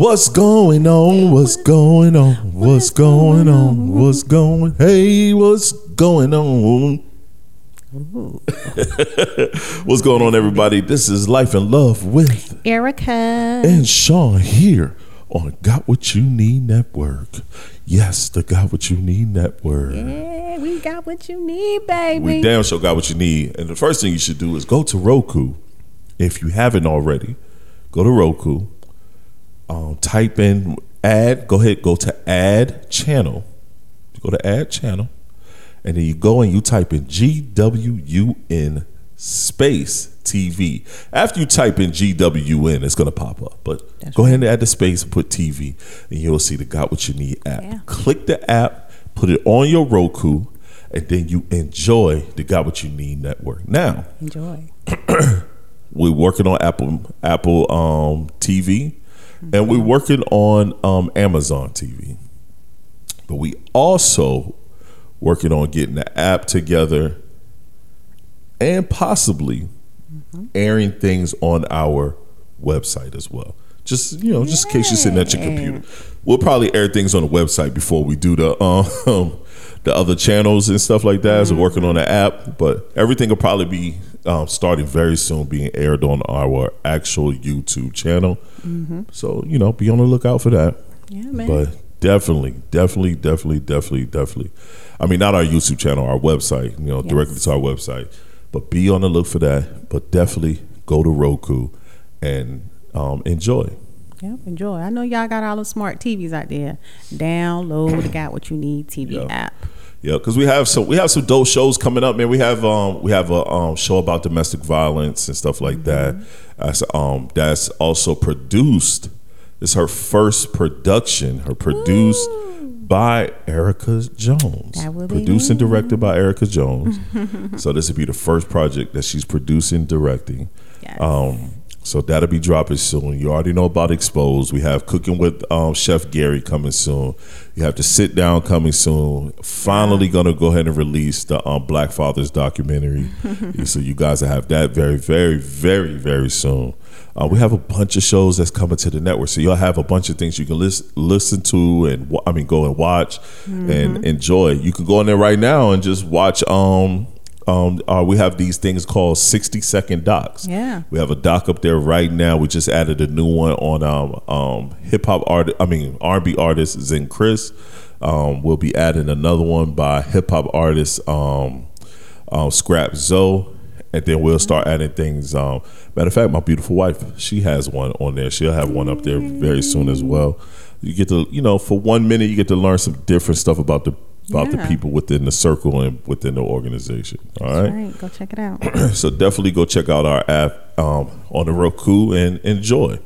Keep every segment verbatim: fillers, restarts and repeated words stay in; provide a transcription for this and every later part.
What's going on? What's going on? What's going on? What's going on? Hey, what's going on? What's going on, everybody? This is Life and Love with Erica and Sean here on Got What You Need Network. Yes, the Got What You Need Network. Yeah, we got what you need, baby. We damn sure got what you need. And the first thing you should do is go to Roku. If you haven't already, go to Roku. Um, type in add. Go ahead. Go to add channel. Go to add channel. And then you go and you type in G W U N space T V. After you type in G W N, it's going to pop up. But That's go right. ahead and add the space and put T V. And you'll see the Got What You Need app. Yeah. Click the app. Put it on your Roku. And then you enjoy the Got What You Need network. Now. Enjoy. We're working on Apple Apple um, T V. Mm-hmm. And we're working on um, Amazon T V. But we also... working on getting the app together and possibly mm-hmm. airing things on our website as well. Just, you know, just yeah. in case you're sitting at your computer. We'll probably air things on the website before we do the um, the other channels and stuff like that. Mm-hmm. So working on the app, but everything will probably be um, starting very soon, being aired on our actual YouTube channel. Mm-hmm. So, you know, be on the lookout for that. Yeah, man. But definitely, definitely, definitely, definitely, definitely. I mean, not our YouTube channel, our website, you know, yes. directly to our website. But be on the look for that. But definitely go to Roku and um, enjoy. Yep, enjoy. I know y'all got all the smart T Vs out there. Download the Got What You Need T V yep. app. Yeah, because we have some we have some dope shows coming up, man. We have um we have a um show about domestic violence and stuff like mm-hmm. that. That's um that's also produced. It's her first production. Her produced Ooh. by Erica Jones. That will be produced me. and directed by Erica Jones. So this will be the first project that she's producing, directing. Yes. Um, so that'll be dropping soon. You already know about Exposed. We have Cooking with um, Chef Gary coming soon. You have to sit down coming soon. Finally yeah. going to go ahead and release the um, Black Fathers documentary. So you guys will have that very, very, very, very soon. Uh, we have a bunch of shows that's coming to the network. So you'll have a bunch of things you can list, listen to and, I mean, go and watch mm-hmm. and enjoy. You can go in there right now and just watch. Um, um, uh, we have these things called sixty-second docs. Yeah. We have a doc up there right now. We just added a new one on um, um, hip-hop artist, I mean, R and B artist Zen Chris. Um, we'll be adding another one by hip-hop artist um, um, Scrap Zoe. And then we'll start adding things. Um, matter of fact, my beautiful wife, she has one on there. She'll have one up there very soon as well. You get to, you know, for one minute, you get to learn some different stuff about the about yeah. the people within the circle and within the organization. All right? right, go check it out. So definitely go check out our app um, on the Roku and enjoy.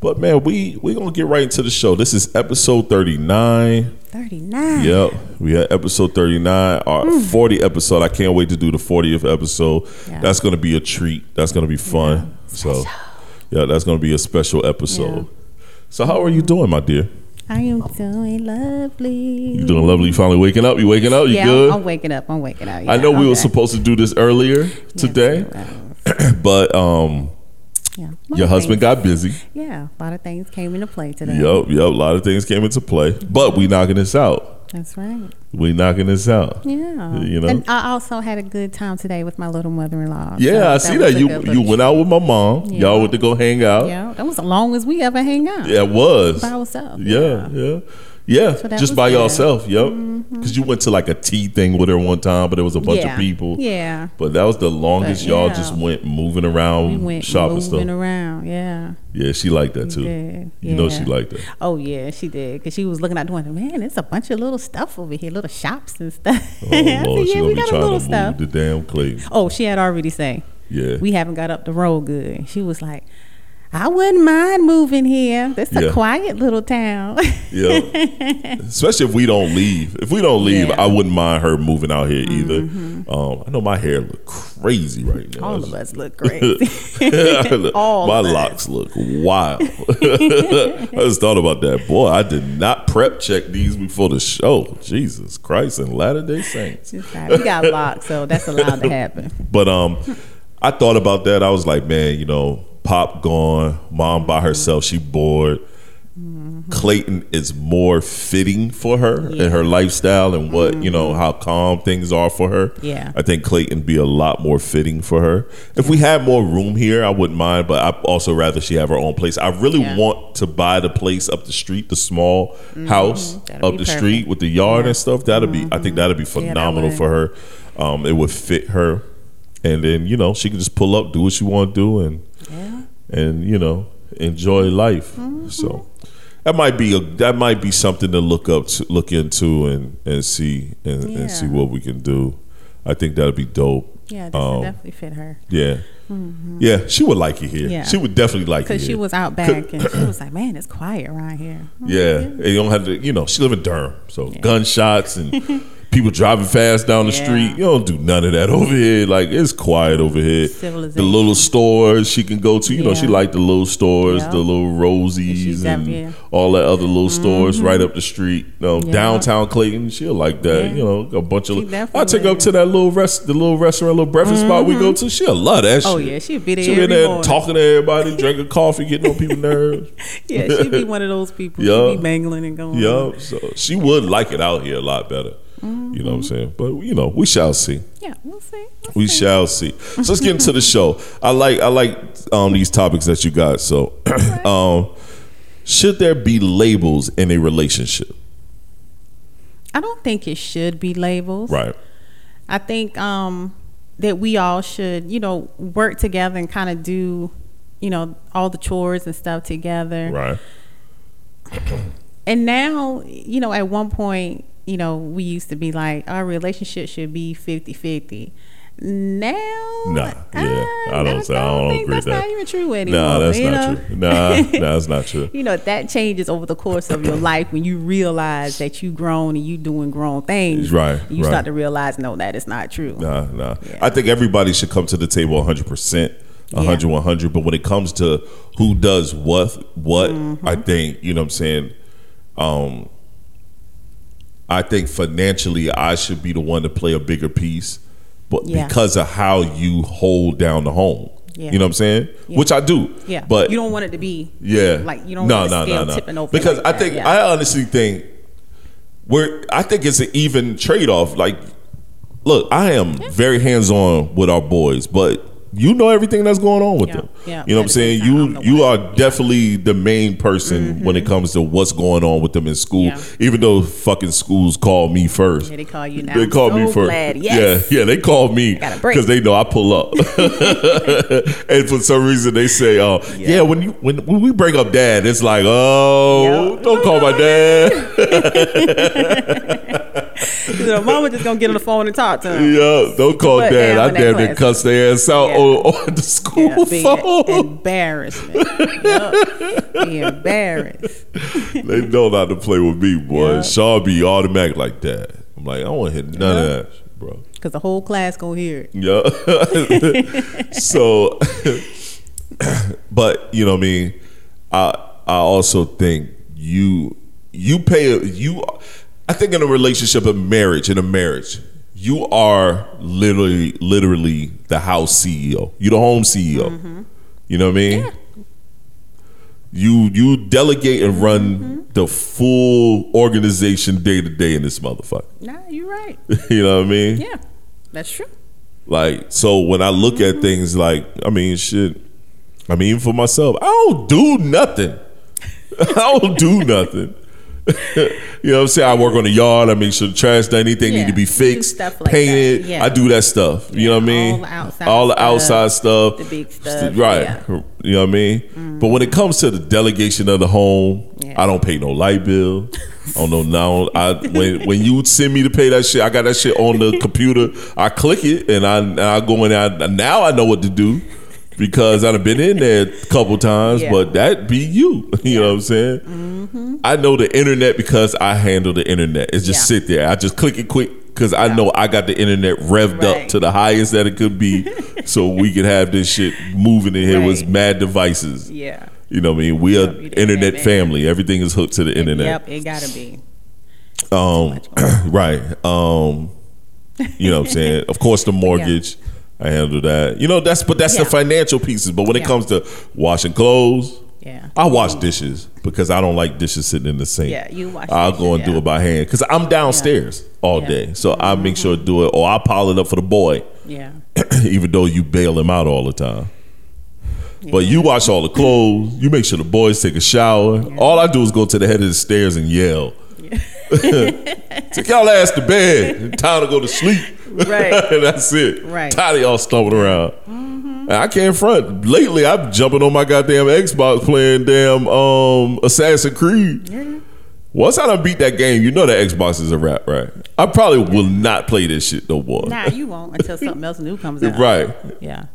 But man, we we gonna get right into the show. This is episode thirty-nine. thirty-nine. Yep, we had episode thirty-nine. Our mm. fortieth episode. I can't wait to do the fortieth episode. Yeah. That's gonna be a treat. That's gonna be fun. Yeah. So, yeah, that's gonna be a special episode. Yeah. So, how are you doing, my dear? I am doing lovely. You doing lovely? You finally waking up? You waking up? You yeah, good? I'm waking up. I'm waking up. Yeah, I know okay. we were supposed to do this earlier today, yes, but um. Yeah, your husband got busy. Yeah, a lot of things came into play today. Yep, yep, a lot of things came into play. But we knocking this out. That's right. We knocking this out. Yeah. You know. And I also had a good time today with my little mother-in-law. Yeah, so I that see that. You you went out with my mom. Yeah. Y'all went to go hang out. Yeah, that was the longest we ever hang out. Yeah, it was. By ourselves. Yeah, yeah. yeah. Yeah, so just by good. yourself, yep. Because mm-hmm. you went to like a tea thing with her one time, but it was a bunch yeah. of people. Yeah. But that was the longest but, y'all yeah. just went moving around, we went shopping moving stuff. Moving around, yeah. Yeah, she liked that too. Yeah. You know she liked that. Oh yeah, she did. Because she was looking out the window, man, there's a bunch of little stuff over here, little shops and stuff. Oh Lord, said, yeah, she gonna we be got trying a little to stuff. Move the damn clay. Oh, she had already said. Yeah. We haven't got up the road good. She was like, I wouldn't mind moving here. This is yeah. a quiet little town. Yeah. Especially if we don't leave. If we don't leave, yeah. I wouldn't mind her moving out here either. Mm-hmm. Um, I know my hair look crazy right now. All of us look crazy. look, All my locks us. look wild. I just thought about that. Boy, I did not prep check these before the show. Jesus Christ and Latter-day Saints. Right. We got locks, so that's allowed to happen. But um, I thought about that. I was like, man, you know, Pop gone, mom by herself, she bored. Mm-hmm. mm-hmm. Clayton is more fitting for her yeah. and her lifestyle and what, mm-hmm. you know, how calm things are for her. Yeah. I think Clayton be a lot more fitting for her. If we had more room here, I wouldn't mind, but I'd also rather she have her own place. I really yeah. want to buy the place up the street, the small mm-hmm. house that'd up the perfect. street with the yard yeah. and stuff. That'd mm-hmm. be, I think that'd be phenomenal yeah, that for her. Um, it would fit her. And then, you know, she can just pull up, do what she want to do, and yeah. and you know, enjoy life. Mm-hmm. So that might be a, that might be something to look up, to, look into, and and see and, yeah. and see what we can do. I think that'd be dope. Yeah, this um, would definitely fit her. Yeah, mm-hmm. yeah, she would like it here. Yeah. She would definitely like it here. Because she was out back and she was like, "Man, it's quiet around here." I'm yeah, like, yeah. And you don't have to. You know, she live in Durham, so yeah. gunshots and. People driving fast down the yeah. street. You don't do none of that over here. Like, it's quiet over here. The little stores she can go to. You yeah. know, she liked the little stores, yep. the little Rosie's and, and all that other little mm-hmm. stores right up the street. You know, yeah. Downtown Clayton, she'll like that. Yeah. You know, a bunch of. I'll take her up to that little rest, the little restaurant, little breakfast mm-hmm. spot we go to. She'll love that shit. Oh, yeah. She'll be there. She'll be there morning. Talking to everybody, drinking coffee, getting on people's nerves. Yeah, she'd be one of those people. Yep. She'd be mangling and going. Yeah, so she would like it out here a lot better. Mm-hmm. You know what I'm saying? But, you know, we shall see. Yeah, we'll see. We'll we see. shall see. So let's get into the show. I like I like um, these topics that you got. So okay. um, should there be labels in a relationship? I don't think it should be labels. Right. I think um, that we all should, you know, work together and kind of do, you know, all the chores and stuff together. Right. And now, you know, at one point, you know, we used to be like, our relationship should be fifty-fifty. Now, nah, yeah, I, I don't, say, I don't, I don't think agree that's that. Not even true anymore. Nah, that's not know? true. Nah, nah, that's not true. You know, that changes over the course of your life when you realize that you grown and you doing grown things. Right, you right. start to realize, no, that is not true. Nah, nah. Yeah. I think everybody should come to the table one hundred percent. one hundred, yeah. one hundred. But when it comes to who does what, what, mm-hmm. I think, you know what I'm saying, um, I think financially I should be the one to play a bigger piece, but yeah. because of how you hold down the home. Yeah. You know what I'm saying? Yeah. Which I do. Yeah. But you don't want it to be yeah. like you don't no, want no, to no, no. tipping over. Because like I that. think yeah. I honestly think we're I think it's an even trade-off. Like, look, I am yeah. very hands-on with our boys, but you know everything that's going on with yeah. them. Yeah. You know what I'm saying? You you way. are definitely yeah. the main person mm-hmm. when it comes to what's going on with them in school. Yeah. Even though fucking schools call me first. Yeah, they call you now. They call so me first. Glad. Yes. Yeah, yeah, they call me because they know I pull up. And for some reason they say, "Oh, yeah, yeah when you when, when we bring up dad, it's like, oh, yeah. don't call my dad." You know, mama just gonna get on the phone and talk to him. Yeah, don't call but dad. I damn near cuss their ass out yeah. on, on the school yeah, phone. Embarrassment. Yep. Be embarrassed. They know not to play with me, boy. Yep. Shaw be automatic like that. I'm like, I don't want to hit none yep. of that, bro. Because the whole class gonna hear it. Yeah. So, but you know what I mean. I I also think you you pay you. I think in a relationship, a marriage, in a marriage, you are literally, literally the house C E O. You the home C E O. Mm-hmm. You know what I mean? Yeah. You you delegate and run mm-hmm. the full organization day to day in this motherfucker. Nah, you're right. You know what I mean? Yeah, that's true. Like, so when I look mm-hmm. at things like, I mean, shit, I mean, even for myself, I don't do nothing. I don't do nothing. You know what I'm saying? I work on the yard. I make sure the trash, anything yeah. need to be fixed, like painted. Yeah. I do that stuff. You yeah, know what I mean? All the outside, all the outside stuff, stuff, the big stuff, right? Yeah. You know what I mean? Mm-hmm. But when it comes to the delegation of the home, yeah. I don't pay no light bill. I don't know now. I when when you send me to pay that shit, I got that shit on the computer. I click it and I and I go in. I, now I know what to do. Because I've been in there a couple times, yeah. but that be you. You yeah. know what I'm saying? Mm-hmm. I know the internet because I handle the internet. It's just yeah. sit there. I just click it quick because yeah. I know I got the internet revved right. up to the highest that it could be, so we could have this shit moving in here right. with mad devices. Yeah, you know what I mean? We yep, are internet that, family. Everything is hooked to the internet. Yep, it gotta be. Um, right. Um, you know what I'm saying? Of course, the mortgage. Yeah. I handle that. You know, that's but that's yeah. the financial pieces. But when yeah. it comes to washing clothes, Yeah. I wash dishes because I don't like dishes sitting in the sink. Yeah, you wash I'll dishes, go and yeah. do it by hand because I'm downstairs yeah. all yeah. day. So mm-hmm. I make sure to do it or I pile it up for the boy. Yeah. Even though you bail him out all the time. Yeah. But you wash all the clothes. You make sure the boys take a shower. Yeah. All I do is go to the head of the stairs and yell. Yeah. Take y'all ass to bed. Time to go to sleep. Right. And that's it. Right. Tired of y'all stumbling around. Mm-hmm. I can't front. Lately, I'm jumping on my goddamn Xbox playing damn um, Assassin's Creed. Yeah. Once I done beat that game, you know that Xbox is a wrap, right? I probably will not play this shit no more. Nah, you won't until something else new comes out. Right. Yeah.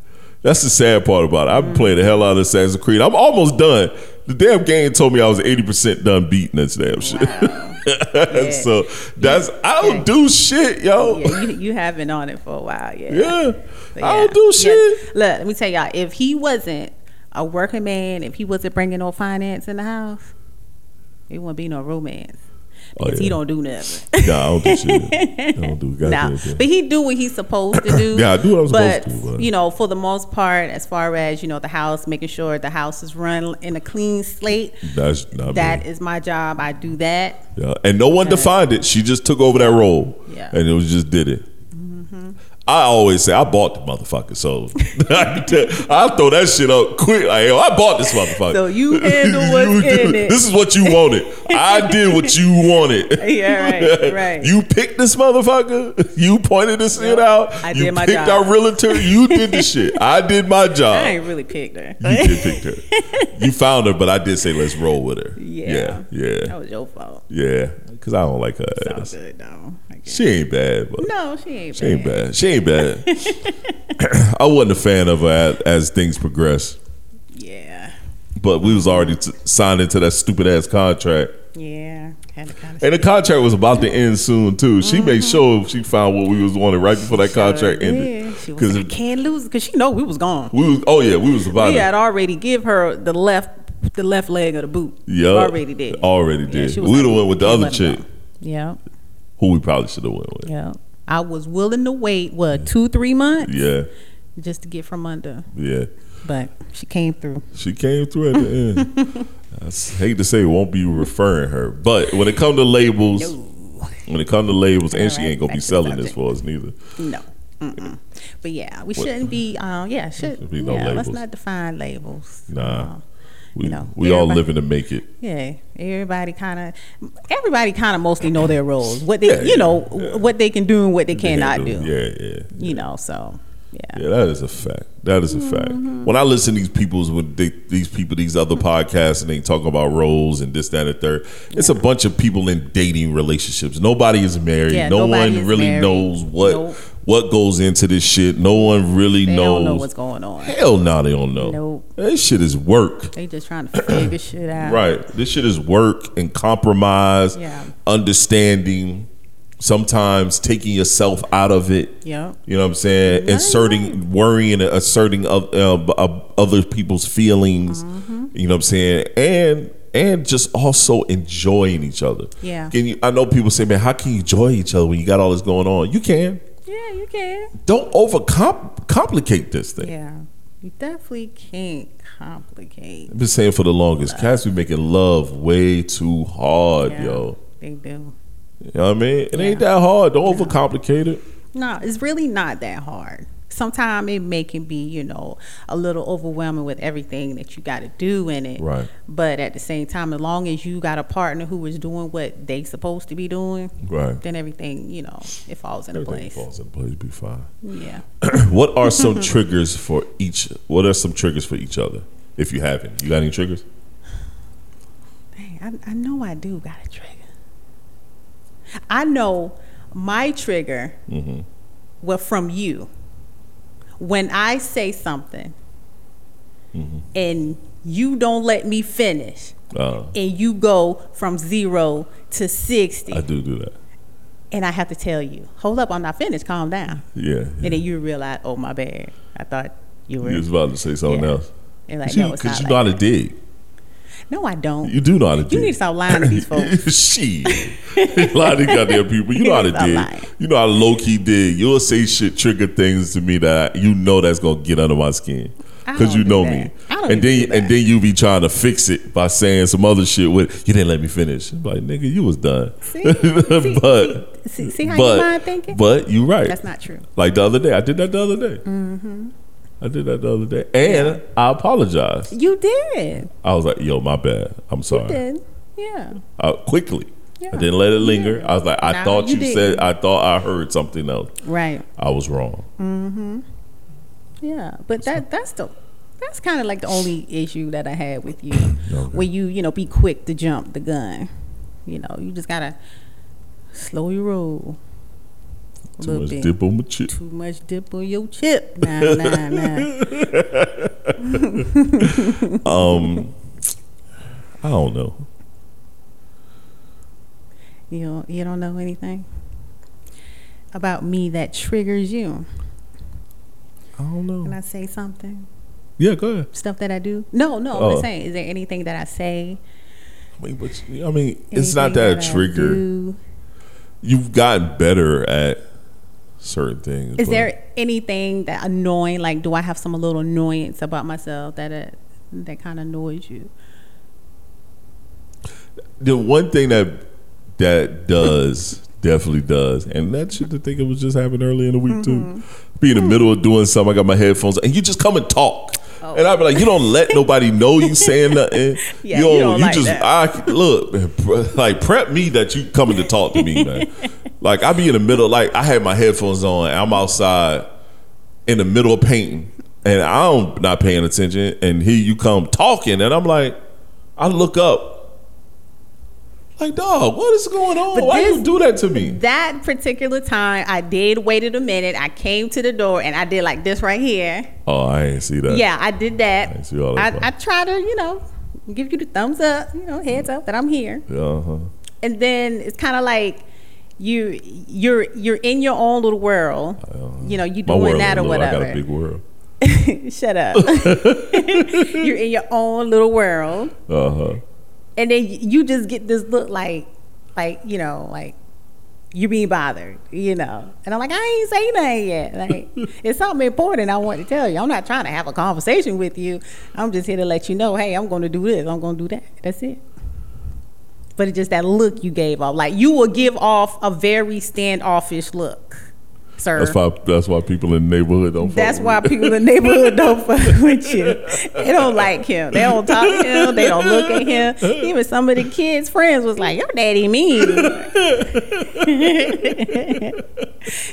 That's the sad part about it. I've been mm-hmm. playing the hell out of Assassin's Creed. I'm almost done. The damn game told me I was eighty percent done beating this damn shit. Wow. Yeah. So that's, yeah. I don't yeah. do shit, yo. Yeah, you, you have been on it for a while, yeah. Yeah, so, yeah. I don't do shit. Yeah. Look, let me tell y'all, if he wasn't a working man, if he wasn't bringing no finance in the house, it wouldn't be no romance. Because oh, yeah. he don't do nothing. Nah, I don't do shit. I don't do goddamn shit. Nah, but he do what he's supposed to do. Yeah, I do what I'm but, supposed to do. But, you know, for the most part, as far as, you know, the house, making sure the house is run in a clean slate. That's not That me. Is my job. I do that. Yeah, and no one defined it. She just took over that role. Yeah. And it was just did it. Mm-hmm. I always say, I bought the motherfucker, so I throw that shit up quick. Like, yo, I bought this motherfucker. So you handle what's you in do, it. This is what you wanted. I did what you wanted. Yeah, right, right. You picked this motherfucker. You pointed this shit yeah, out. I you did my job. You picked our realtor. You did the shit. I did my job. I ain't really picked her. You did pick her. You found her, but I did say, let's roll with her. Yeah. Yeah. yeah. That was your fault. Yeah, because I don't like her it's ass. It's all good, though. She ain't bad. But no, she ain't she bad. She ain't bad. She ain't bad. I wasn't a fan of her as, as things progressed. Yeah. But we was already t- signed into that stupid ass contract. Yeah. Kind of, kind of and the contract was about to end soon too. She mm-hmm. made sure she found what we was wanting right before that sure contract did. ended. She was like, I can't lose because she know we was gone. We was oh yeah, we was about. We had to. already give her the left, the left leg of the boot. Yeah. Already did. Already did. Yeah, we like, the one with the other chick. Yeah. Who we probably should have went with. Yeah, I was willing to wait what two, three months. Yeah, just to get from under. Yeah, but she came through. She came through at the end. I hate to say it, won't be referring her, but when it comes to labels, no. when it comes to labels, and right, she ain't gonna be selling this for us neither. No, mm-mm. But yeah, we shouldn't what? be. Um, yeah, should there be no yeah, labels. Let's not define labels. Nah. Um, We, you know, we all living to make it. Yeah, everybody kind of, everybody kind of mostly know their roles. What they, yeah, you know, yeah. what they can do and what they cannot yeah, do. Yeah, yeah. You yeah. know, so yeah. Yeah, that is a fact. That is a mm-hmm. fact. When I listen to these people's, when they, these people, these other podcasts, and they talk about roles and this, that, and the third, it's yeah. a bunch of people in dating relationships. Nobody is married. Yeah, no one really married. knows what. Nope. What goes into this shit? No one really they knows. They don't know what's going on. Hell no, nah, they don't know. Nope. This shit is work. They just trying to figure shit out. Right. This shit is work and compromise, yeah. understanding, sometimes taking yourself out of it. Yeah. You know what I'm saying? Nice. Inserting, worrying, asserting of, uh, of other people's feelings. Mm-hmm. You know what I'm saying? And and just also enjoying each other. Yeah. Can you, I know people say, man, how can you enjoy each other when you got all this going on? You can. Yeah, you can. Don't overcomplicate this thing. Yeah, you definitely can't complicate. I've been saying for the longest, cats be making love way too hard, yeah, yo. They do. You know what I mean? It yeah. ain't that hard. Don't yeah. overcomplicate it. No, it's really not that hard. Sometimes it may can be, you know, a little overwhelming with everything that you got to do in it. Right. But at the same time, as long as you got a partner who is doing what they supposed to be doing, right, then everything, you know, it falls into everything place. Everything falls into place, be fine. Yeah. What are some triggers for each? What are some triggers for each other? If you haven't, you got any triggers? Dang, I, I know I do got a trigger. I know my trigger mm-hmm. was from you. When I say something mm-hmm. and you don't let me finish uh, and you go from zero to sixty. I do do that. And I have to tell you, hold up, I'm not finished, calm down. Yeah. yeah. And then you realize, oh, my bad. I thought you were. You was about to say something yeah. else. Because like, no, you, you like know how to dig. No, I don't. You do know how to dig. You need to stop lying to these folks. Shit. Lying to goddamn people. You know how to dig. Lying. You know how low-key dig. You'll say shit, trigger things to me that I, you know that's going to get under my skin. because you know me. And then and then you be trying to fix it by saying some other shit with, you didn't let me finish. I'm like, nigga, you was done. See, see, but see, see how but, you mind thinking? But you right. That's not true. Like the other day, I did that the other day. Mm-hmm. I did that the other day, and yeah. I apologized. You did. I was like, yo, my bad. I'm sorry. You did. Yeah. I, quickly. Yeah. I didn't let it linger. Yeah. I was like, I no, thought you, you said, I thought I heard something else. Right. I was wrong. Mm-hmm. Yeah, but that that's the that's kind of like the only issue that I had with you, okay. Where you you know be quick to jump the gun. You know, you just gotta slow your roll. A Too much bit. dip on my chip. Too much dip on your chip. Nah, nah, nah. um, I don't know. You don't, you don't know anything about me that triggers you? I don't know. Can I say something? Yeah, go ahead. Stuff that I do? No, no. Uh, I'm just saying, is there anything that I say? I mean, but, I mean it's not that, that a trigger. You've gotten better at certain things. Is there anything that annoying? Like, do I have some little annoyance about myself that uh, that kind of annoys you? The one thing that that does. Definitely does. And that shit, I think it was just happening early in the week, mm-hmm. too. Be in the mm-hmm. middle of doing something. I got my headphones on, and you just come and talk. Oh. And I'd be like, you don't let nobody know you saying nothing. Yeah, you don't, you don't you like just, that. I, look, like, prep me that you coming to talk to me, man. Like, I be in the middle. Like, I had my headphones on, and I'm outside in the middle of painting. And I'm not paying attention. And here you come talking. And I'm like, I look up. Like, dog, what is going on? But Why this, you do that to me? That particular time, I did waited a minute. I came to the door, and I did like this right here. Oh, I ain't see that. Yeah, I did that. I didn't see all that. I, I try to, you know, give you the thumbs up, you know, heads up that I'm here. Uh-huh. And then it's kind of like you, you're you're in your own little world. Uh-huh. You know, you doing that or little, whatever. I got a big world. Shut up. You're in your own little world. Uh huh. And then you just get this look like, like, you know, like you're being bothered, you know. And I'm like, I ain't saying nothing yet. Like, it's something important I want to tell you. I'm not trying to have a conversation with you. I'm just here to let you know, hey, I'm going to do this. I'm going to do that. That's it. But it's just that look you gave off. Like, you will give off a very standoffish look, sir. That's why, that's why people in the neighborhood don't fuck That's with why people in the neighborhood don't fuck with you. They don't like him. They don't talk to him. They don't look at him. Even some of the kids' friends was like, your daddy mean.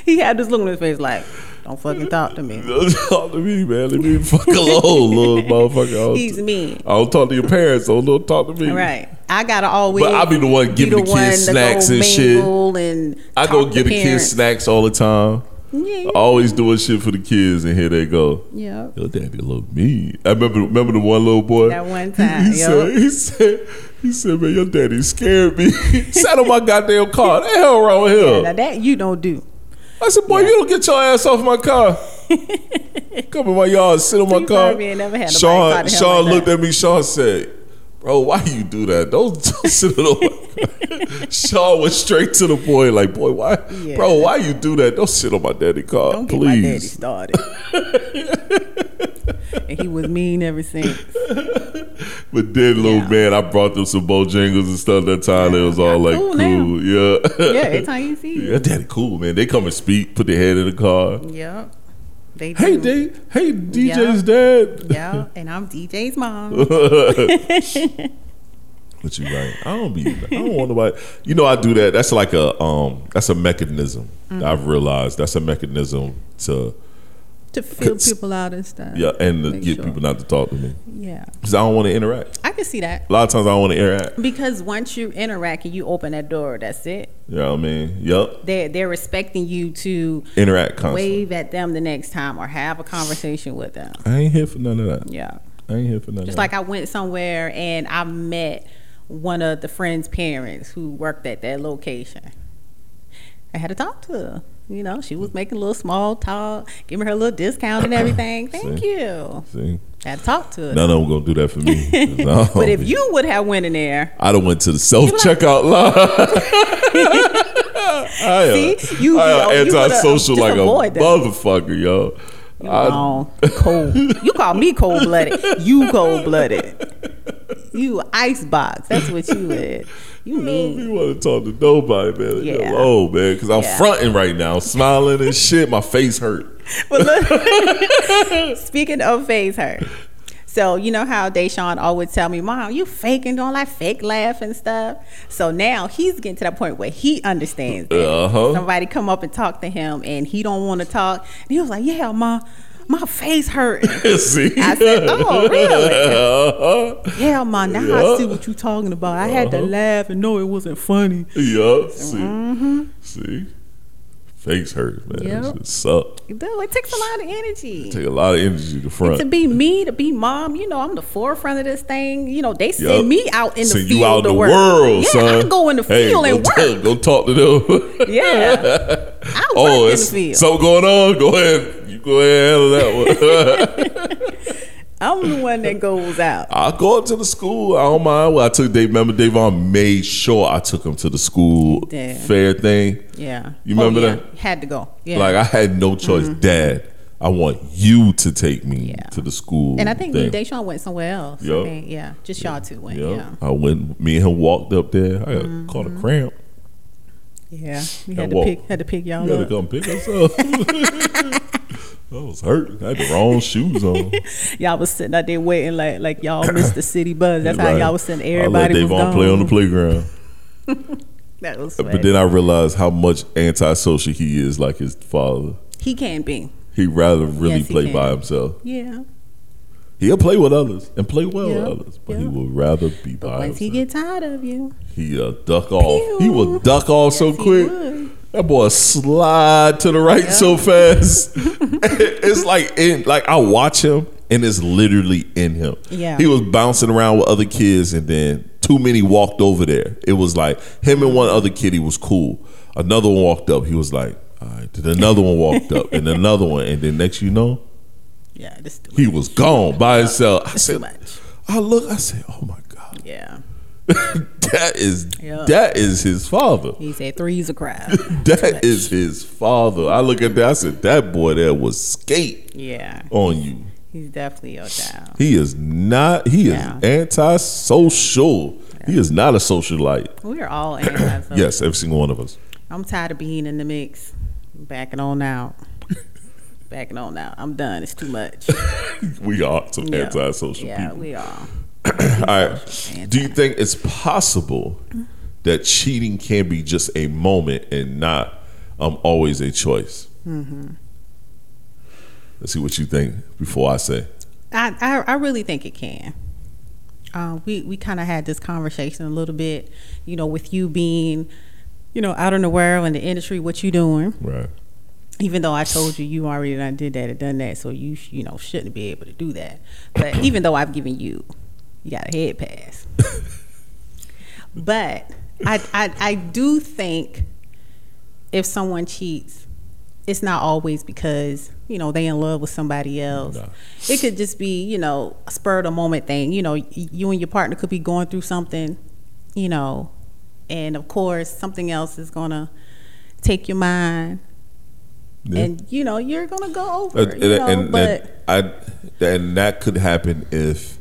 He had this look on his face like, don't fucking talk to me. Don't talk to me, man. Let me fuck alone, little motherfucker. He's mean. I don't talk to your parents, so don't talk to me. Right. I gotta always. But I be the one giving the, the kids snacks and shit. And I go give the kids snacks all the time. Yeah. Always doing shit for the kids, and here they go. Yeah. Your daddy love me. I remember, remember the one little boy. That one time. He, he said, he said, he said, man, your daddy scared me. Sat on my goddamn car. What the hell wrong with him? Yeah, now that you don't do. I said, boy, yeah. you don't get your ass off my car. Come in my yard, sit on my you car. Never had Sean, Sean like looked that. at me. Sean said, bro, why you do that? Don't, don't sit on my car. Sean went straight to the boy, like, boy, why? Yeah. Bro, why you do that? Don't sit on my daddy car, don't please. Don't get my daddy started. And he was mean ever since. But then, little yeah. man, I brought them some Bojangles and stuff that time. Yeah, it was all like cool, cool. yeah. Yeah, every time you see yeah, daddy cool, man. They come and speak, put their head in the car. Yeah, they do. Hey, they, hey, D J's yep. dad. Yeah, and I'm D J's mom. But you right? I don't be. I don't want nobody. You know, I do that. That's like a um. That's a mechanism. Mm-hmm. I've realized that's a mechanism to. To feel people out and stuff. Yeah, and to Make get sure. people not to talk to me. Yeah. Because I don't want to interact. I can see that. A lot of times I don't want to interact. Because once you interact and you open that door, that's it. You know what I mean? Yep. They're, they're expecting you to interact constantly. Wave at them the next time or have a conversation with them. I ain't here for none of that. Yeah. I ain't here for none Just of that. Just like I went somewhere and I met one of the friend's parents who worked at that location. I had to talk to her. You know, she was making a little small talk, giving her a little discount and everything. Thank see, you. See. I had to talk to her. None of them going to do that for me. No, but if you would have went in there. I'd have went to the self-checkout like, line. See? You, I, you know, anti-social you like a motherfucker, yo. You wrong. Uh, cold. You call me cold blooded. You cold blooded. You icebox. That's what you is. You mean you want to talk to nobody, man? Yeah. Like, oh man, because I'm yeah. fronting right now, smiling and shit. My face hurt. But look, speaking of face hurt. So you know how Deshaun always tell me, Mom, you faking, don't like fake laugh and stuff. So now he's getting to that point where he understands that. Uh-huh. Somebody come up and talk to him and he don't want to talk. And he was like, yeah, Mom, my face hurt. See? I said, oh, really? Uh-huh. Yeah, Mom, now yeah. I see what you talking about. I uh-huh. had to laugh and know it wasn't funny. Yeah, see. Mm-hmm. See? Face hurt, man. Yep. It sucks. It do. It takes a lot of energy. It takes a lot of energy to front. And to be me, to be Mom, you know, I'm the forefront of this thing. You know, they send yep. me out in send the field. Send you out in the work. world, yeah, son. I go in the hey, field and work. T- go talk to them. Yeah. I work oh, in the field. Something going on? Go ahead. You go ahead and handle that one. I'm the one that goes out. I go up to the school. I don't mind. Well, I took Dave. Remember, Davon made sure I took him to the school Dad. fair thing. Yeah. You remember oh, yeah. that? Had to go. Yeah. Like, I had no choice. Mm-hmm. Dad, I want you to take me yeah. to the school. And I think me and Deshaun went somewhere else. Yep. I mean, yeah. Just yep. y'all two went. Yep. Yeah. I went. Me and him walked up there. I got mm-hmm. caught a cramp. Yeah. We had, to pick, had to pick y'all you up. You got to come pick us up. I was hurt. I had the wrong shoes on. Y'all was sitting out there waiting like like y'all missed the city bus. That's right. How y'all was sitting. Everybody was gone. I let Davon play on the playground. That was funny. But then I realized how much antisocial he is, like his father. He can't be. He'd rather really yes, he play can. by himself. Yeah. He'll play with others and play well yep, with others, but yep. he would rather be but by once himself. Once he get tired of you, he'll duck off. Pew. He will duck off yes, so quick. Would. That boy slide to the right yeah. so fast. It's like in, like I watch him and it's literally in him. Yeah. He was bouncing around with other kids and then too many walked over there. It was like him and one other kid, he was cool. Another one walked up. He was like, all right. Then another one walked up and another one. And then next you know, yeah, this he was gone by himself. I said, I look, I said, oh my God. Yeah. That is yep. that is his father. He said three's a crowd. That is his father. I look at that. I said that boy there was skate. Yeah, on you. He's definitely your child. He is not. He yeah. is anti-social. Yeah. He is not a socialite. We are all anti-social. Yes, every single one of us. I'm tired of being in the mix. I'm backing on out. Backing on out. I'm done. It's too much. We are some yeah. anti-social yeah, people. Yeah, we are. All right. Do you think it's possible that cheating can be just a moment and not um, always a choice? Mm-hmm. Let's see what you think before I say. I I, I really think it can. Uh, we we kind of had this conversation a little bit, you know, with you being, you know, out in the world in the industry, what you doing, right? Even though I told you you already done did that and done that, so you you know shouldn't be able to do that. But even though I've given you. You got a head pass. But I, I I do think if someone cheats, it's not always because, you know, they in love with somebody else. Nah. It could just be, you know, a spur of the moment thing. You know, you and your partner could be going through something, you know, and of course something else is going to take your mind. Yeah. And, you know, you're going to go over. And, you know, and, but and, I, and that could happen if...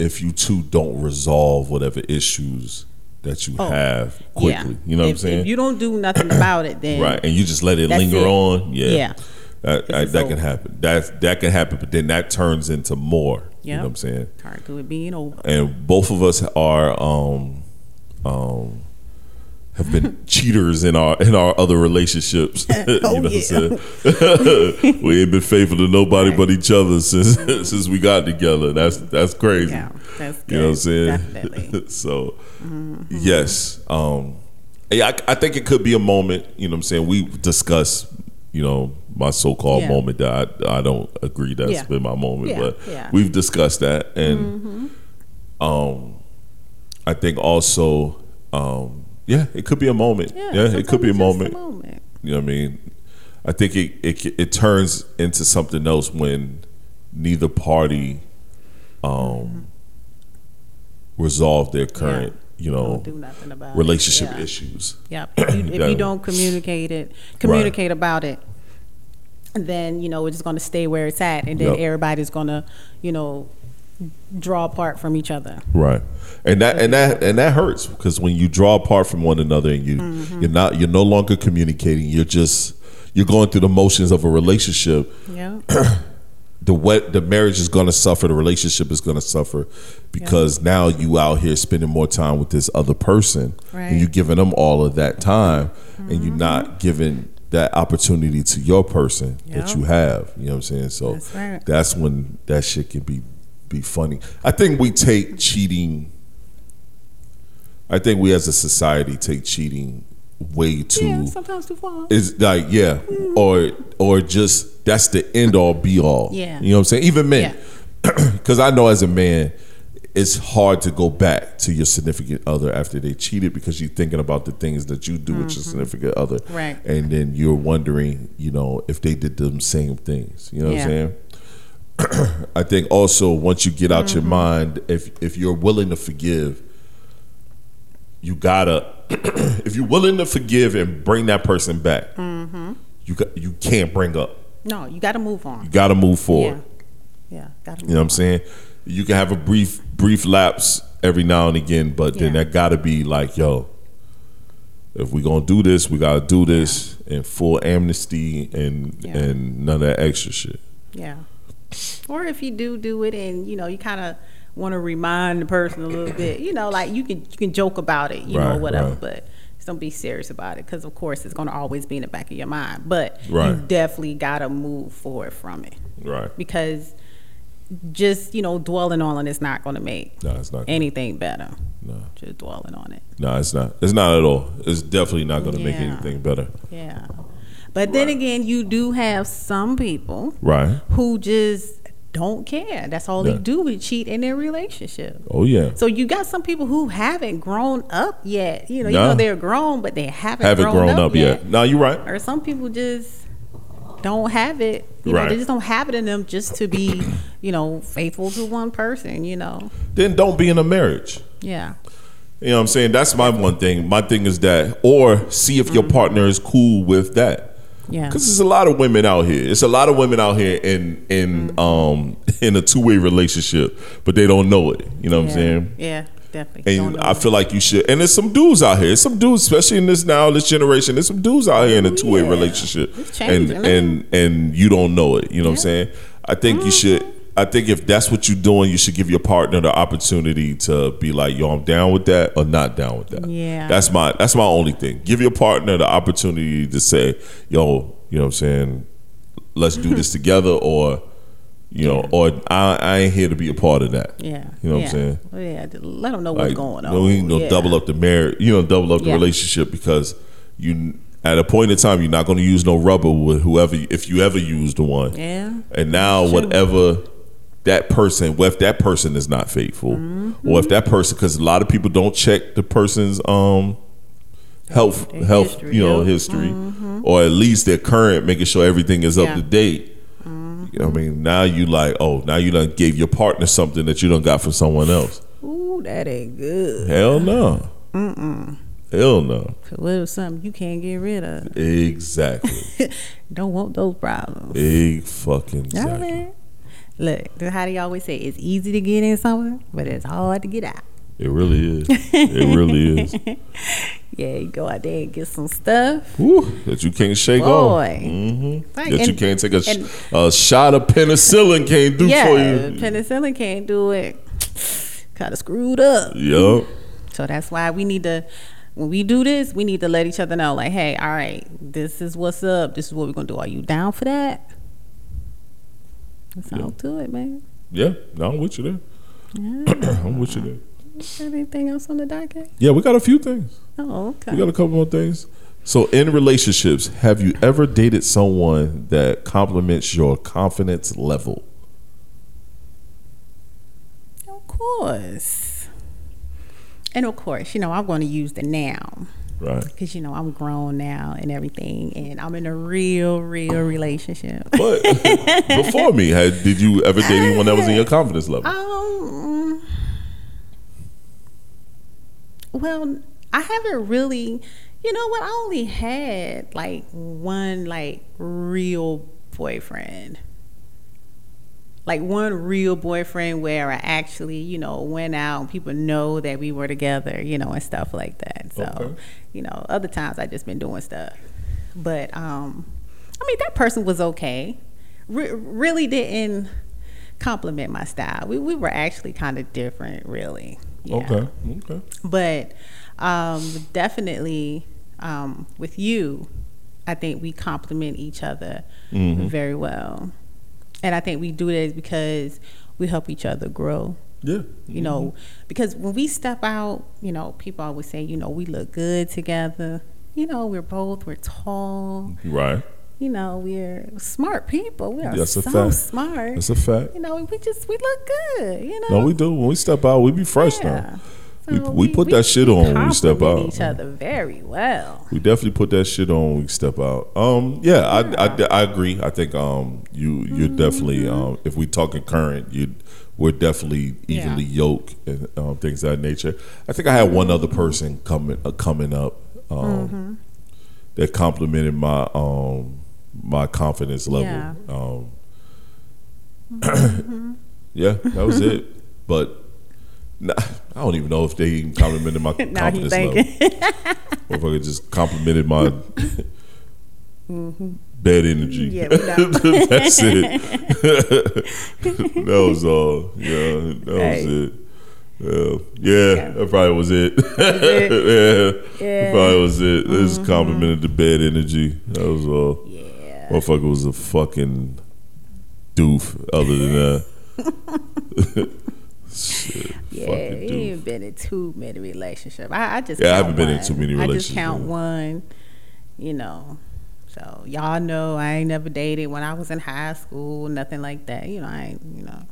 if you two don't resolve whatever issues that you oh, have quickly. Yeah. You know what if, I'm saying? If you don't do nothing about it, then... Right, and you just let it linger it. on. Yeah. yeah. That, I, that can happen. That's, that can happen, but then that turns into more. Yep. You know what I'm saying? Turn to it being over. And both of us are... Um, um, have been cheaters in our in our other relationships. Oh, you know what yeah. I'm saying? We ain't been faithful to nobody right. but each other since since we got together. That's that's crazy. Yeah, that's good. You know what I'm saying? Definitely. So mm-hmm. yes. Um yeah, I, I think it could be a moment, you know what I'm saying? We discuss, you know, my so called yeah. moment that I, I don't agree that's yeah. been my moment. Yeah. But yeah. we've discussed that and mm-hmm. um I think also um yeah, it could be a moment. Yeah, yeah it could be a moment. a moment. You know what I mean? I think it, it it turns into something else when neither party um, mm-hmm. resolve their current, yeah. you know, do nothing about relationship it. Yeah. issues. Yeah, if you, if you don't communicate it, communicate right. about it. then, you know, it's going to stay where it's at. And then yep. everybody's going to, you know, draw apart from each other. Right. And that and that and that hurts, because when you draw apart from one another and you mm-hmm. you're not you're no longer communicating, you're just you're going through the motions of a relationship. Yeah. The what the marriage is going to suffer, the relationship is going to suffer, because yeah. now you out here spending more time with this other person, right. and you're giving them all of that time, mm-hmm. and you're not giving that opportunity to your person yep. that you have. You know what I'm saying? So that's, right. that's when that shit can be be funny. I think we take cheating. I think we as a society take cheating way too. Yeah, sometimes too far. It's like yeah, mm. or or just. That's the end all be all. Yeah. You know what I'm saying? Even men. Because yeah. I know as a man, it's hard to go back to your significant other after they cheated, because you're thinking about the things that you do mm-hmm. with your significant other. Right. And then you're wondering, you know, if they did them same things. You know yeah. what I'm saying? I think also once you get out mm-hmm. your mind, if if you're willing to forgive, you gotta, if you're willing to forgive and bring that person back, mm-hmm. you got, you can't bring up. No, you got to move on. You got to move forward. Yeah, yeah got to move on. You know what I'm saying? You can have a brief brief lapse every now and again, but yeah. then that got to be like, yo, if we're going to do this, we got to do this yeah. in full amnesty and yeah. and none of that extra shit. Yeah. Or if you do do it and, you know, you kind of want to remind the person a little bit, you know, like you can you can joke about it, you right, know, whatever, right. but don't be serious about it, because of course it's going to always be in the back of your mind, but right. you definitely gotta move forward from it, right? Because just, you know, dwelling on it is not going to make no, it's not anything good. better. No, just dwelling on it. No, it's not. It's not at all. It's definitely not going to yeah. make anything better. Yeah, but then right. again, you do have some people, right, who just don't care. That's all yeah. they do is cheat in their relationship. Oh yeah. So you got some people who haven't grown up yet. You know, nah. you know they're grown, but they haven't, haven't grown, grown up, up yet. yet. No, you're right. Or some people just don't have it. You right. know, they just don't have it in them just to be, you know, faithful to one person. You know. Then don't be in a marriage. Yeah. You know what I'm saying? That's my one thing. My thing is that, or see if mm-hmm. your partner is cool with that. Yeah. Because there's a lot of women out here. It's a lot of women out here in in mm-hmm. um in a two way relationship, but they don't know it. You know yeah. what I'm saying? Yeah, definitely. And I feel like you should. And there's some dudes out here. There's some dudes, especially in this now, this generation. There's some dudes out here in a two way yeah. relationship, it's changing, and and and you don't know it. You know yeah. what I'm saying? I think mm-hmm. you should. I think if that's what you're doing, you should give your partner the opportunity to be like, yo, I'm down with that or not down with that. Yeah. That's my that's my only thing. Give your partner the opportunity to say, yo, you know what I'm saying, let's do this together, or you yeah. know, or I, I ain't here to be a part of that. Yeah. You know yeah. what I'm saying? Yeah, let them know what's like, going on. No, you know, yeah. double up the marriage, you know, double up the yeah. relationship, because you at a point in time you're not going to use no rubber with whoever, if you ever used the one. Yeah. And now sure. whatever that person, well, if that person is not faithful, mm-hmm. or if that person, because a lot of people don't check the person's um health, their health, history, you know, yeah. history, mm-hmm. or at least their current, making sure everything is yeah. up to date. Mm-hmm. You know what I mean? Now you like, oh, now you done gave your partner something that you done got from someone else. Ooh, that ain't good. Hell no. Mm-mm. Hell no. What if something you can't get rid of? Exactly. Don't want those problems. Big fucking exactly. Look, how do you always say? It's easy to get in somewhere, but it's hard to get out. It really is. It really is. Yeah, you go out there and get some stuff. Woo, that you can't shake off. Mm-hmm. Right. That and, you can't take a, and, a shot of penicillin can't do yeah, for you. Penicillin can't do it. Kind of screwed up. Yep. So that's why we need to, when we do this, we need to let each other know, like, hey, all right, this is what's up. This is what we're going to do. Are you down for that? Let's all do it, man. Yeah, no, I'm with you there. Yeah. I'm with you there. You got anything else on the docket? Yeah, we got a few things. Oh, okay. We got a couple more things. So, in relationships, have you ever dated someone that compliments your confidence level? Of course. And of course, you know, I'm going to use the noun. Right. Because, you know, I'm grown now and everything, and I'm in a real, real relationship. But before me, had, did you ever date anyone that was in your confidence level? Um, well, I haven't really, you know what, I only had like one like real boyfriend. Like one real boyfriend where I actually, you know, went out and people know that we were together, you know, and stuff like that. So, okay. you know, other times I just been doing stuff. But, um, I mean, that person was okay. Re- really didn't compliment my style. We we were actually kind of different, really. Yeah. Okay, okay. But um, definitely um, with you, I think we complement each other mm-hmm. very well. And I think we do this because we help each other grow. Yeah. Mm-hmm. You know, because when we step out, you know, people always say, you know, we look good together. You know, we're both, we're tall. Right. You know, we're smart people. We are That's so a fact. smart. That's a fact. You know, we just, we look good, you know. No, we do. When we step out, we be fresh yeah. now. So we, we, we put we, that shit we on when we step out. We each other very well. We definitely put that shit on when we step out. Um, yeah, yeah. I, I, I agree. I think um, you, you're mm-hmm. definitely, um, if we talking current, you we're definitely evenly yeah. yoked and um, things of that nature. I think I had one other person coming, uh, coming up um, mm-hmm. that complimented my... Um, my confidence level. Yeah. Um, mm-hmm. yeah, that was it. But nah, I don't even know if they even complimented my confidence level. Or if I could just complimented my mm-hmm. bad energy. Yeah, we know. That's it. That was all. Yeah, that right. was it. Yeah, yeah, yeah, that probably was it. Was it? yeah, yeah, that probably was it. Mm-hmm. This complimented the bad energy. That was all. Yeah. Motherfucker was a fucking doof other than that. Shit, yeah, fucking doof. You ain't been in too many relationships. I, I just yeah, I haven't one. been in too many relationships. I just count one, you know. So y'all know I ain't never dated when I was in high school, nothing like that. You know, I ain't, you know.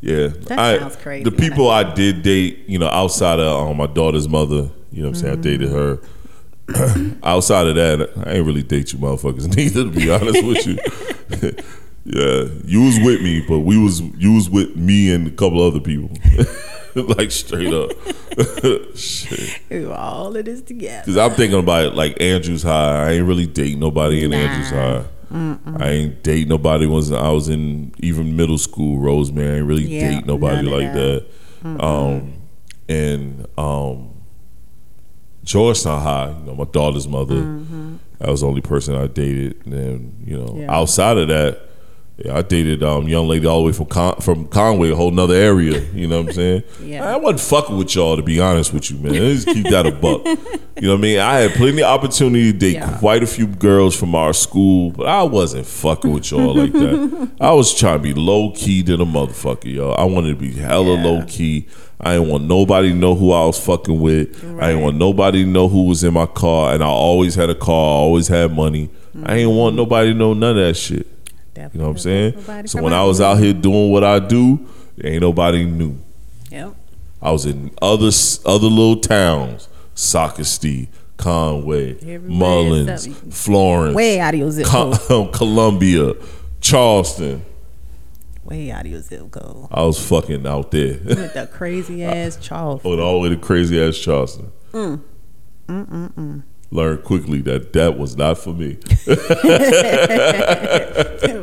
Yeah, that I, sounds crazy. The people I, I did date, you know, outside of um, my daughter's mother, you know what I'm saying, mm-hmm. I dated her. Outside of that, I ain't really date you motherfuckers neither, to be honest with you. Yeah, you was with me, but we was you was with me and a couple other people. Like straight up. Shit. We were all of this together. Because I'm thinking about it, like Andrews High. I ain't really date nobody in nah. Andrews High. Mm-mm. I ain't date nobody once I was in even middle school, Rosemary. I ain't really yeah, date nobody like that. that. Um, and um Georgetown High, you know, my daughter's mother. Mm-hmm. That was the only person I dated. And then, you know, yeah. outside of that, yeah, I dated um young lady all the way from Con- from Conway, a whole nother area. You know what I'm saying? Yeah. I wasn't fucking with y'all, to be honest with you, man. Let's keep that a buck. You know what I mean? I had plenty of opportunity to date yeah. quite a few girls from our school, but I wasn't fucking with y'all like that. I was trying to be low key to the motherfucker, y'all. I wanted to be hella yeah. low key. I didn't want nobody to know who I was fucking with. Right. I didn't want nobody to know who was in my car. And I always had a car. I always had money. Mm-hmm. I didn't want nobody to know none of that shit. Definitely. You know what I'm saying? So when I was out here doing what I do, ain't nobody knew. Yep. I was in other other little towns. Sockasty, Conway, everybody Mullins, Florence. Way out of your zip code. Com- Columbia, Charleston. Way out of your zip code. I was fucking out there. With the crazy ass Charleston. With all the way to crazy ass Charleston. Mm. Mm mm mm. Learned quickly that that was not for me.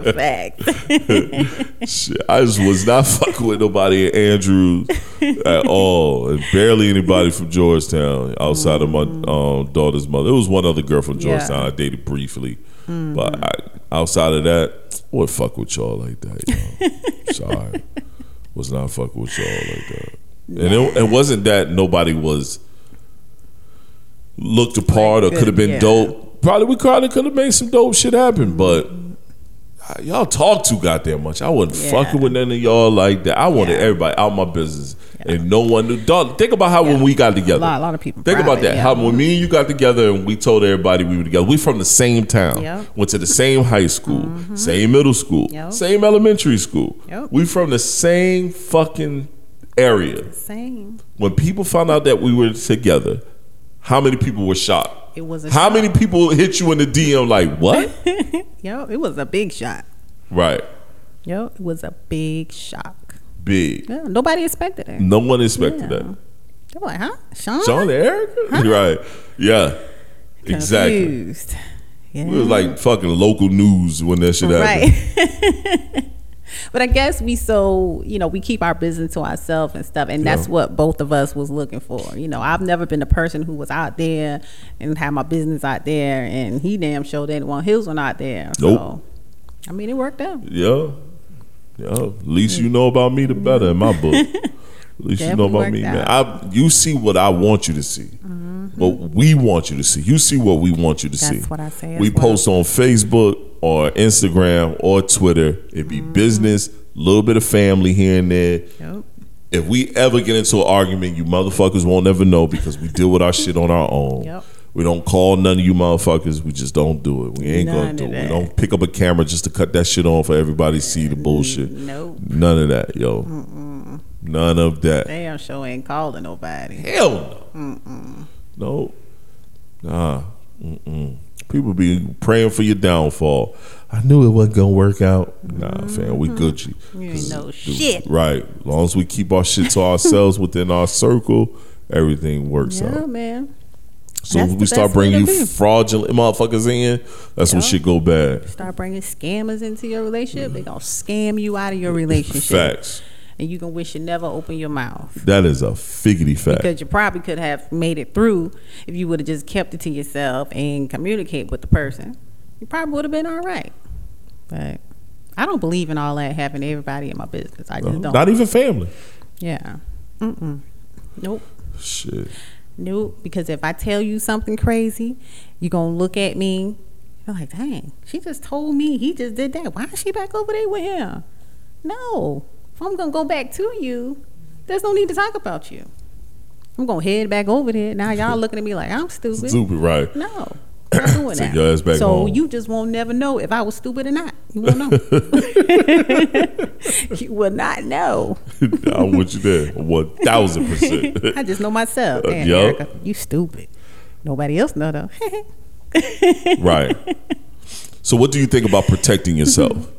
Fact. Shit, I just was not fucking with nobody in Andrews at all, and barely anybody from Georgetown outside mm-hmm. of my um, daughter's mother. It was one other girl from Georgetown yeah. I dated briefly, mm-hmm. but I, outside of that, I wouldn't fuck with y'all like that. Y'all. Sorry, was not fucking with y'all like that, yeah. and it, it wasn't that nobody was. Looked apart like, or could have been yeah. dope. Probably we probably could have made some dope shit happen, but y'all talk too goddamn much. I wasn't yeah. fucking with none of y'all like that. I wanted yeah. everybody out of my business, yeah. and no one knew. Dog, think about how yeah. when we got together. A lot, a lot of people. Think private, about that. Yeah. How when me and you got together and we told everybody we were together. We from the same town. Yep. Went to the same high school, mm-hmm. same middle school, yep. same elementary school. Yep. We from the same fucking area. Same. When people found out that we were together. How many people were shot? It was a How shot. many people hit you in the D M like, what? Yo, it was a big shot. Right. Yo, it was a big shock. Big. Yeah, nobody expected it. No one expected yeah. that. They were like, huh? Sean? Sean and Erica? Huh? Right. Yeah. Confused. Exactly. Yeah. We was like fucking local news when that shit happened. Right. But I guess we so, you know, we keep our business to ourselves and stuff. And that's yeah. what both of us was looking for. You know, I've never been a person who was out there and had my business out there. And he damn sure didn't want his one out there. Nope. So, I mean, it worked out. Yeah. Yeah. Least you know about me, the better in my book. Least you know about me, out. man. I, you see what I want you to see. Mm-hmm. What we want you to see. You see what we want you to that's see. That's what I say. We well. post on Facebook or Instagram or Twitter. It be mm. business, little bit of family here and there. Yep. If we ever get into an argument, you motherfuckers won't ever know because we deal with our shit on our own. Yep. We don't call none of you motherfuckers. We just don't do it. We ain't none gonna do it. We don't pick up a camera just to cut that shit on for everybody to see the bullshit. Nope. None of that, yo. Mm-mm. None of that. Damn sure ain't calling nobody. Hell no. Mm-mm. Nope. Nah. Mm-mm. People be praying for your downfall. I knew it wasn't gonna work out. Nah, mm-hmm. fam, we Gucci. You ain't no shit. Right. As long as we keep our shit to ourselves within our circle, everything works yeah, out. Yeah, man. So that's when we start bringing you fraudulent motherfuckers in, that's yeah. when shit go bad. Start bringing scammers into your relationship, yeah. they gonna scam you out of your relationship. Facts. And you gonna wish you never opened your mouth. That is a figgity fact. Because you probably could have made it through if you would have just kept it to yourself and communicate with the person. You probably would have been all right. But I don't believe in all that having everybody in my business. I just no, don't. Not even family. Yeah. Mm-mm. Nope. Shit. Nope. Because if I tell you something crazy, you're gonna look at me. You're like, dang, she just told me he just did that. Why is she back over there with him? No. I'm gonna go back to you. There's no need to talk about you. I'm gonna head back over there. Now y'all looking at me like I'm stupid. Stupid, right? No, I'm not doing that. Your ass back so home. You just won't never know if I was stupid or not. You won't know. You will not know. I want you there, one thousand percent. I just know myself. Damn, uh, Erica, you stupid. Nobody else know though. Right. So, what do you think about protecting yourself?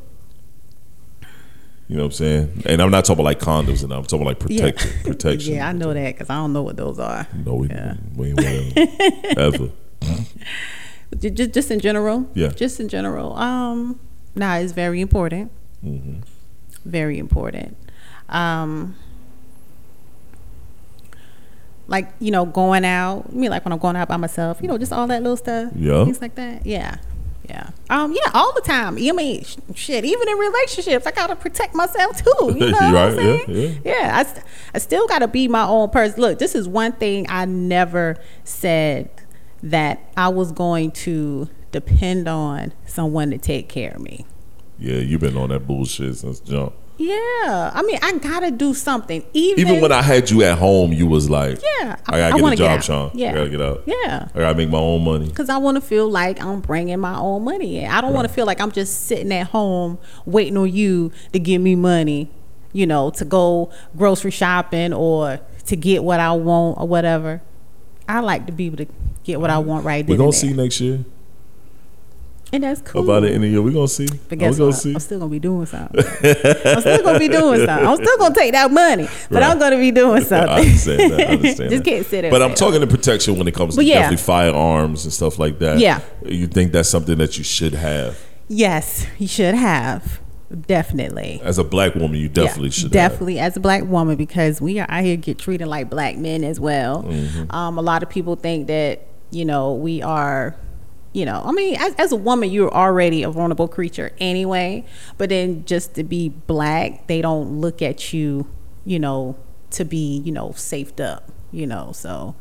You know what I'm saying? And I'm not talking about like condoms, and I'm talking about like protection. Yeah, protection. Yeah, I know that because I don't know what those are. No, we, yeah. we ain't whatever. Ever. Just, just in general? Yeah. Just in general. Um, nah, it's very important. Mm-hmm. Very important. Um, like, you know, going out. I mean, like when I'm going out by myself, you know, just all that little stuff. Yeah. Things like that. Yeah. Yeah. Um. Yeah. All the time. I mean, sh- shit. Even in relationships, I gotta protect myself too. You know right, what I'm saying? Yeah. yeah. yeah I, st- I still gotta be my own person. Look, this is one thing I never said that I was going to depend on someone to take care of me. Yeah, you've been on that bullshit since jump. Yeah. I mean, I gotta do something. Even even when I had you at home, you was like, yeah, I, I gotta I get a job, get Sean. Yeah. I gotta get out. Yeah. I gotta make my own money. Because I want to feel like I'm bringing my own money in. I don't right. want to feel like I'm just sitting at home waiting on you to give me money, you know, to go grocery shopping or to get what I want or whatever. I like to be able to get what I want right there. We're gonna see you next year. And that's cool. About the end of the year, we're going to see. But guess what? See. I'm still going to be doing something. I'm still going to be doing something. I'm still going to take that money, but right. I'm going to be doing something. I understand that. I understand Just that. Can't sit there. But I'm that. talking to protection when it comes but to yeah. definitely firearms and stuff like that. Yeah. You think that's something that you should have? Yes, you should have. Definitely. As a black woman, you definitely yeah, should definitely have. As a black woman, because we are out here get treated like black men as well. Mm-hmm. Um, a lot of people think that, you know, we are... You know, I mean, as, as a woman, you're already a vulnerable creature anyway. But then just to be black, they don't look at you, you know, to be, you know, safed up, you know. So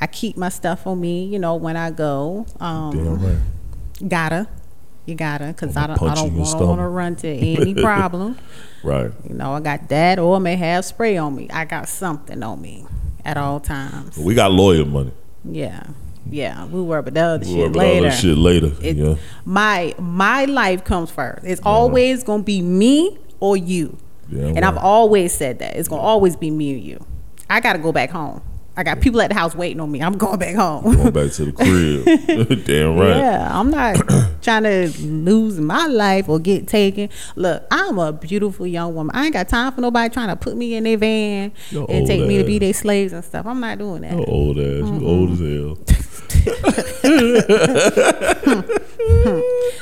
I keep my stuff on me, you know, when I go. Um, Damn right. Gotta. You gotta. Because I don't, I don't want to run to any problem. Right. You know, I got that or I may have spray on me. I got something on me at all times. We got lawyer money. Yeah. Yeah, we worry about the other we shit later. Other shit later. It, yeah. My my life comes first. It's yeah. always gonna be me or you. Yeah, and right. I've always said that. It's gonna always be me or you. I gotta go back home. I got people at the house waiting on me. I'm going back home. Going back to the crib. Damn right. Yeah, I'm not trying to lose my life or get taken. Look, I'm a beautiful young woman. I ain't got time for nobody trying to put me in their van You're and take ass. me to be their slaves and stuff. I'm not doing that. You're old ass. Mm-hmm. You old as hell.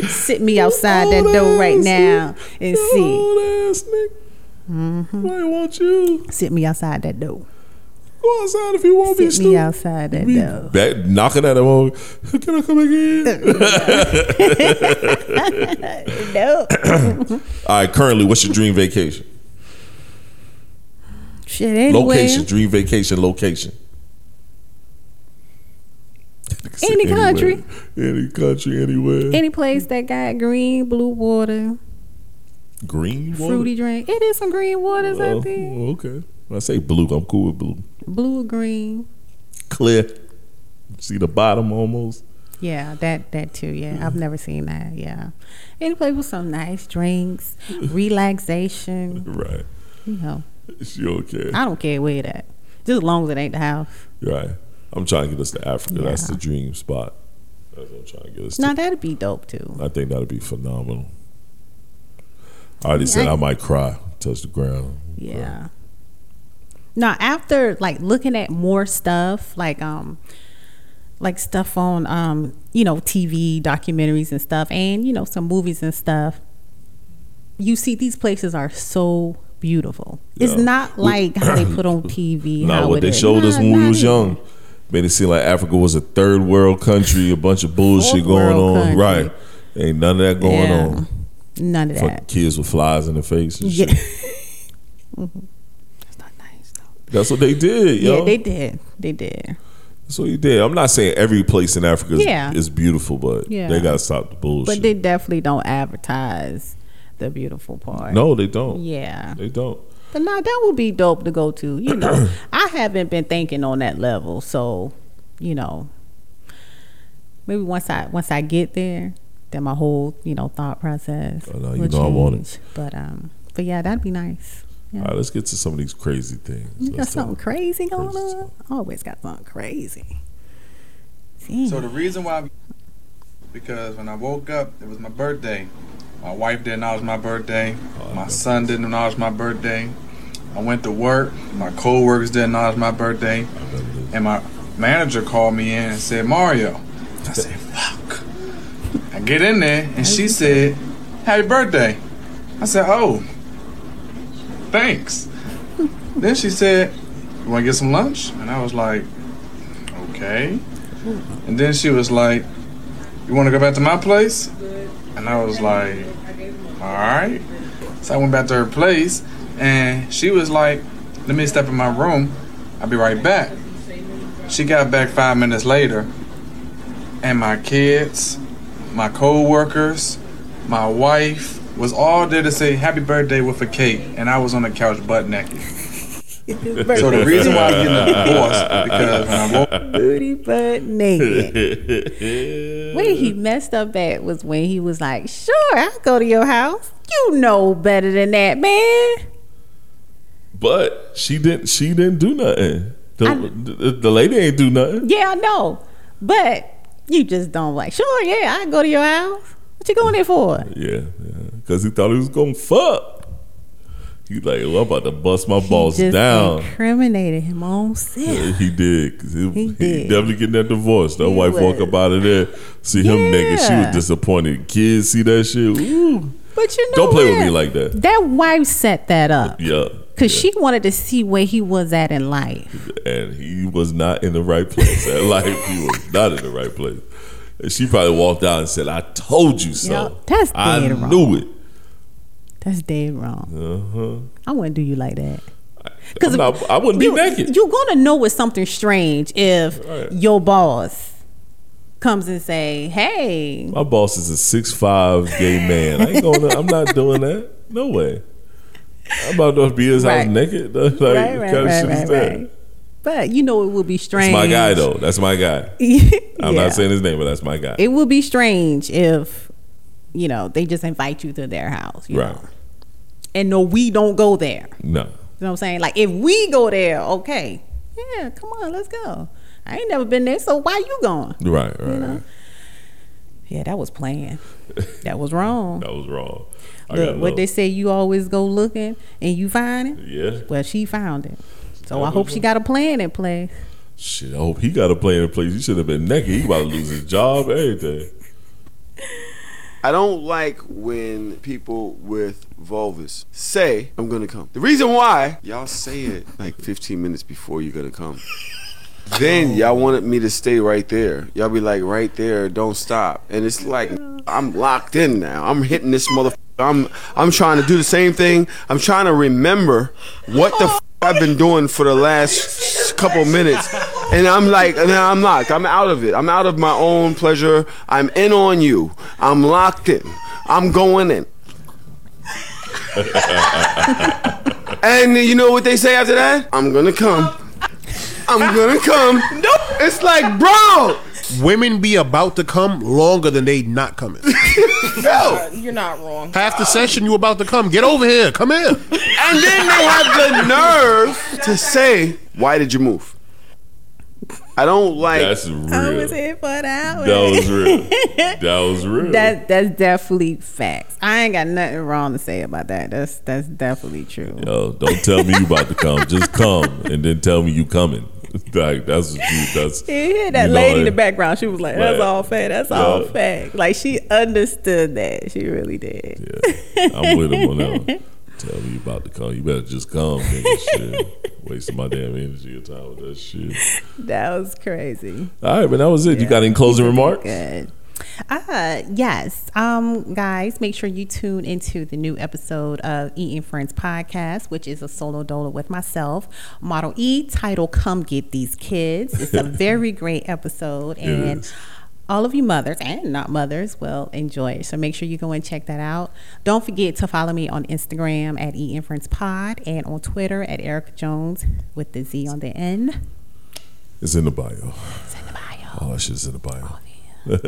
Sit me outside that door right now and see. Old ass nigga. Mm-hmm. I want you. Sit me outside that door. Go outside if you want me to. Sit me outside that door. Back, knocking at the wall. Can I come again? No. All right. Currently, what's your dream vacation? Shit. Anywhere. Location. Dream vacation. Location. Any anywhere. Country. Any country. Anywhere. Any place that got green, blue water. Green water? Fruity drink. It is some green waters uh, out there. Okay. When I say blue, I'm cool with blue. Blue or green. Clear. See the bottom almost. Yeah, that that too, yeah. Mm. I've never seen that, yeah. Any place with some nice drinks, relaxation. Right. You know. She don't care. I don't care where that. Just as long as it ain't the house. Right. I'm trying to get us to Africa. Yeah. That's the dream spot. That's what I'm trying to get us now, to. Now that'd be dope too. I think that'd be phenomenal. I already said I, I might cry, touch the ground. Yeah. Now after like looking at more stuff, like um, like stuff on um, you know, T V documentaries and stuff, and you know some movies and stuff. You see, these places are so beautiful. Yeah. It's not like how they put on T V. Not what they showed us when we was young. Made it seem like Africa was a third world country, a bunch of bullshit going on. Right? Ain't none of that going on. None of that. Kids with flies in the face and yeah. shit. Mm-hmm. That's not nice though. That's what they did, yo. Yeah, they did. They did. That's what you did. I'm not saying every place in Africa is, yeah. is beautiful, but yeah. they gotta stop the bullshit. But they definitely don't advertise the beautiful part. No, they don't. Yeah. They don't. But nah, that would be dope to go to. You know, I haven't been thinking on that level, so you know, maybe once I once I get there. And my whole, you know, thought process. Oh, no, you know change. I want it. But um, but yeah, that'd be nice. Yeah. All right, let's get to some of these crazy things. You got let's something crazy going crazy on? I always got something crazy. Damn. So the reason why, because when I woke up, it was my birthday. My wife didn't acknowledge my birthday. Oh, my son didn't acknowledge my birthday. I went to work. My co-workers didn't acknowledge my birthday. And my manager called me in and said, Mario. I said, fuck. I get in there and she said, happy birthday. I said, oh, thanks. Then she said, you want to get some lunch? And I was like, okay. And then she was like, you want to go back to my place? And I was like, all right. So I went back to her place and she was like, let me step in my room. I'll be right back. She got back five minutes later and my kids, my co-workers, my wife was all there to say happy birthday with a cake, and I was on the couch butt naked. So the reason why I'm getting divorced is because when I woke booty butt naked. Where he messed up at was when he was like, sure, I'll go to your house. You know better than that, man. But she didn't she didn't do nothing. The, I, the, the lady ain't do nothing. Yeah, I know. But you just don't like, sure, yeah, I go to your house. What you going there for? Yeah, yeah. Because he thought he was going to fuck. He like, well, I'm about to bust my he balls just down. He incriminated him on self. Yeah, he did. He, he did. He definitely getting that divorce. That he wife was. Walk up out of there, see him yeah. naked. She was disappointed. Kids see that shit. Ooh. But you know Don't play what? With me like that. That wife set that up. Yeah. Because yeah. she wanted to see where he was at in life. And he was not in the right place at life. He was not in the right place. And she probably walked out and said, I told you so. Yep, that's dead I wrong. I knew it. That's dead wrong. Uh-huh. I wouldn't do you like that. Because I wouldn't you, be naked. You're going to know it's something strange if right. your boss comes and say, hey. My boss is a six five gay man. I ain't gonna, I'm not doing that. No way. I'm about to be his right. house naked. Like, right, right, kind of right, shit right, right. But you know it would be strange. That's my guy though. That's my guy. I'm yeah. not saying his name, but that's my guy. It would be strange if, you know, they just invite you to their house. You right. know? And no, we don't go there. No. You know what I'm saying? Like if we go there, okay. Yeah, come on, let's go. I ain't never been there, so why you going? Right, right. You know? Yeah, that was playing. That was wrong. That was wrong. I Look, what they say, you always go looking and you find it. Yeah. Well, she found it. So that I hope she got a plan in place. Shit, I hope he got to play in a place. He should have been naked. He about to lose his job, everything. I don't like when people with vulvas say, I'm going to come. The reason why, y'all say it like fifteen minutes before you're going to come. Then y'all wanted me to stay right there. Y'all be like, right there, don't stop. And it's like, I'm locked in now. I'm hitting this motherfucker. I'm, I'm trying to do the same thing. I'm trying to remember what the f*** I've been doing for the last couple minutes. And I'm like, and I'm locked. I'm out of it. I'm out of my own pleasure. I'm in on you. I'm locked in. I'm going in. And you know what they say after that? I'm going to come. I'm going to come. No. It's like, bro. Women be about to come longer than they not coming. No. You're not wrong. Half the session you about to come. Get over here. Come here. And then they have the nerve to say, why did you move? I don't like. That's real. I was here for an hour. That was real. That was real. That that's definitely facts. I ain't got nothing wrong to say about that. That's that's definitely true. Yo, don't tell me you about to come. Just come, and then tell me you coming. Like that's what you. That's you hear that you lady know, in the background. She was like, "That's all fact. That's yeah. all fact." Like she understood that. She really did. Yeah, I'm with him on that one. Tell me you about to come. You better just come, nigga. Shit. Wasting my damn energy and time with that shit. That was crazy. All right, but that was it. Yeah. You got any closing remarks? Good. Uh, yes. Um, guys, make sure you tune into the new episode of Eatin' Friends Podcast, which is a solo dolo with myself, Model E, titled Come Get These Kids. It's a very great episode. And all of you mothers and not mothers will enjoy it. So make sure you go and check that out. Don't forget to follow me on Instagram at E-Inference Pod and on Twitter at Erica Jones with the Z on the end. It's in the bio. It's in the bio. Oh, that shit's in the bio. Oh, yeah.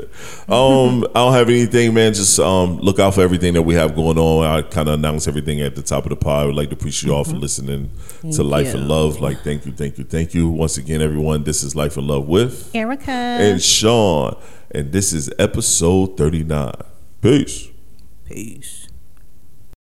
um, I don't have anything, man. Just um, look out for everything that we have going on. I kind of announce everything at the top of the pod. I would like to appreciate y'all mm-hmm. for listening thank to Life you. And Love. Like, thank you, thank you, thank you. Once again, everyone, this is Life and Love with Erica and Sean. And this is episode thirty-nine. Peace. Peace.